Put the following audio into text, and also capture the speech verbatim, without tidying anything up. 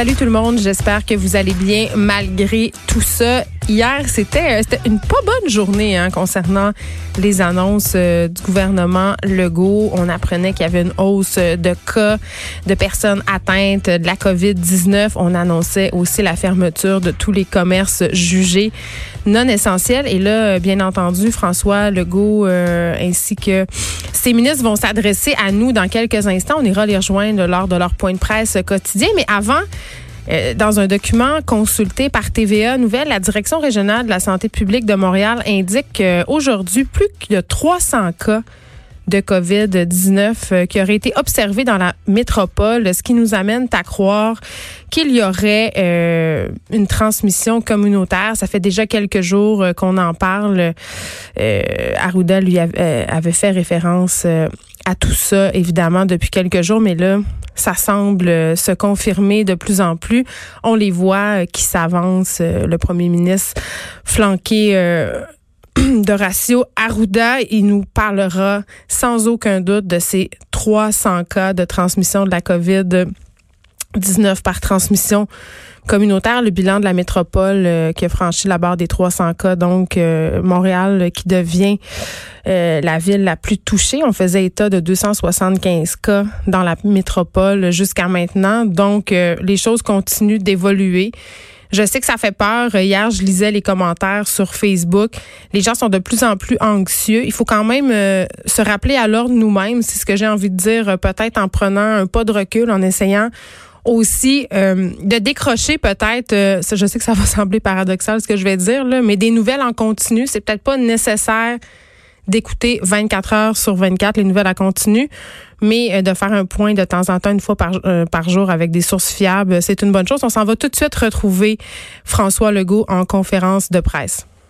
Salut tout le monde, j'espère que vous allez bien malgré tout ça. Hier, c'était, c'était une pas bonne journée hein, concernant les annonces euh, du gouvernement Legault. On apprenait qu'il y avait une hausse de cas de personnes atteintes de la covid dix-neuf. On annonçait aussi la fermeture de tous les commerces jugés non essentiels. Et là, bien entendu, François Legault euh, ainsi que ses ministres vont s'adresser à nous dans quelques instants. On ira les rejoindre lors de leur point de presse quotidien. Mais avant... Dans un document consulté par T V A Nouvelle, la Direction régionale de la santé publique de Montréal indique qu'aujourd'hui, plus de trois cents cas de covid dix-neuf qui auraient été observés dans la métropole, ce qui nous amène à croire qu'il y aurait euh, une transmission communautaire. Ça fait déjà quelques jours qu'on en parle. Euh, Arruda, lui, avait fait référence à tout ça, évidemment, depuis quelques jours, mais là... Ça semble se confirmer de plus en plus. On les voit qui s'avancent. Le premier ministre flanqué euh, d'Horatio Arruda, il nous parlera sans aucun doute de ces trois cents cas de transmission de la covid dix-neuf par transmission communautaire. Le bilan de la métropole euh, qui a franchi la barre des trois cents cas, donc euh, Montréal qui devient euh, la ville la plus touchée. On faisait état de deux cent soixante-quinze cas dans la métropole jusqu'à maintenant. Donc, euh, les choses continuent d'évoluer. Je sais que ça fait peur. Hier, je lisais les commentaires sur Facebook. Les gens sont de plus en plus anxieux. Il faut quand même euh, se rappeler à l'ordre nous-mêmes. C'est ce que j'ai envie de dire, peut-être en prenant un pas de recul, en essayant aussi euh, de décrocher peut-être, euh, je sais que ça va sembler paradoxal ce que je vais dire, là, mais des nouvelles en continu, c'est peut-être pas nécessaire d'écouter vingt-quatre heures sur vingt-quatre les nouvelles en continu, mais euh, de faire un point de temps en temps, une fois par, euh, par jour avec des sources fiables, c'est une bonne chose. On s'en va tout de suite retrouver François Legault en conférence de presse.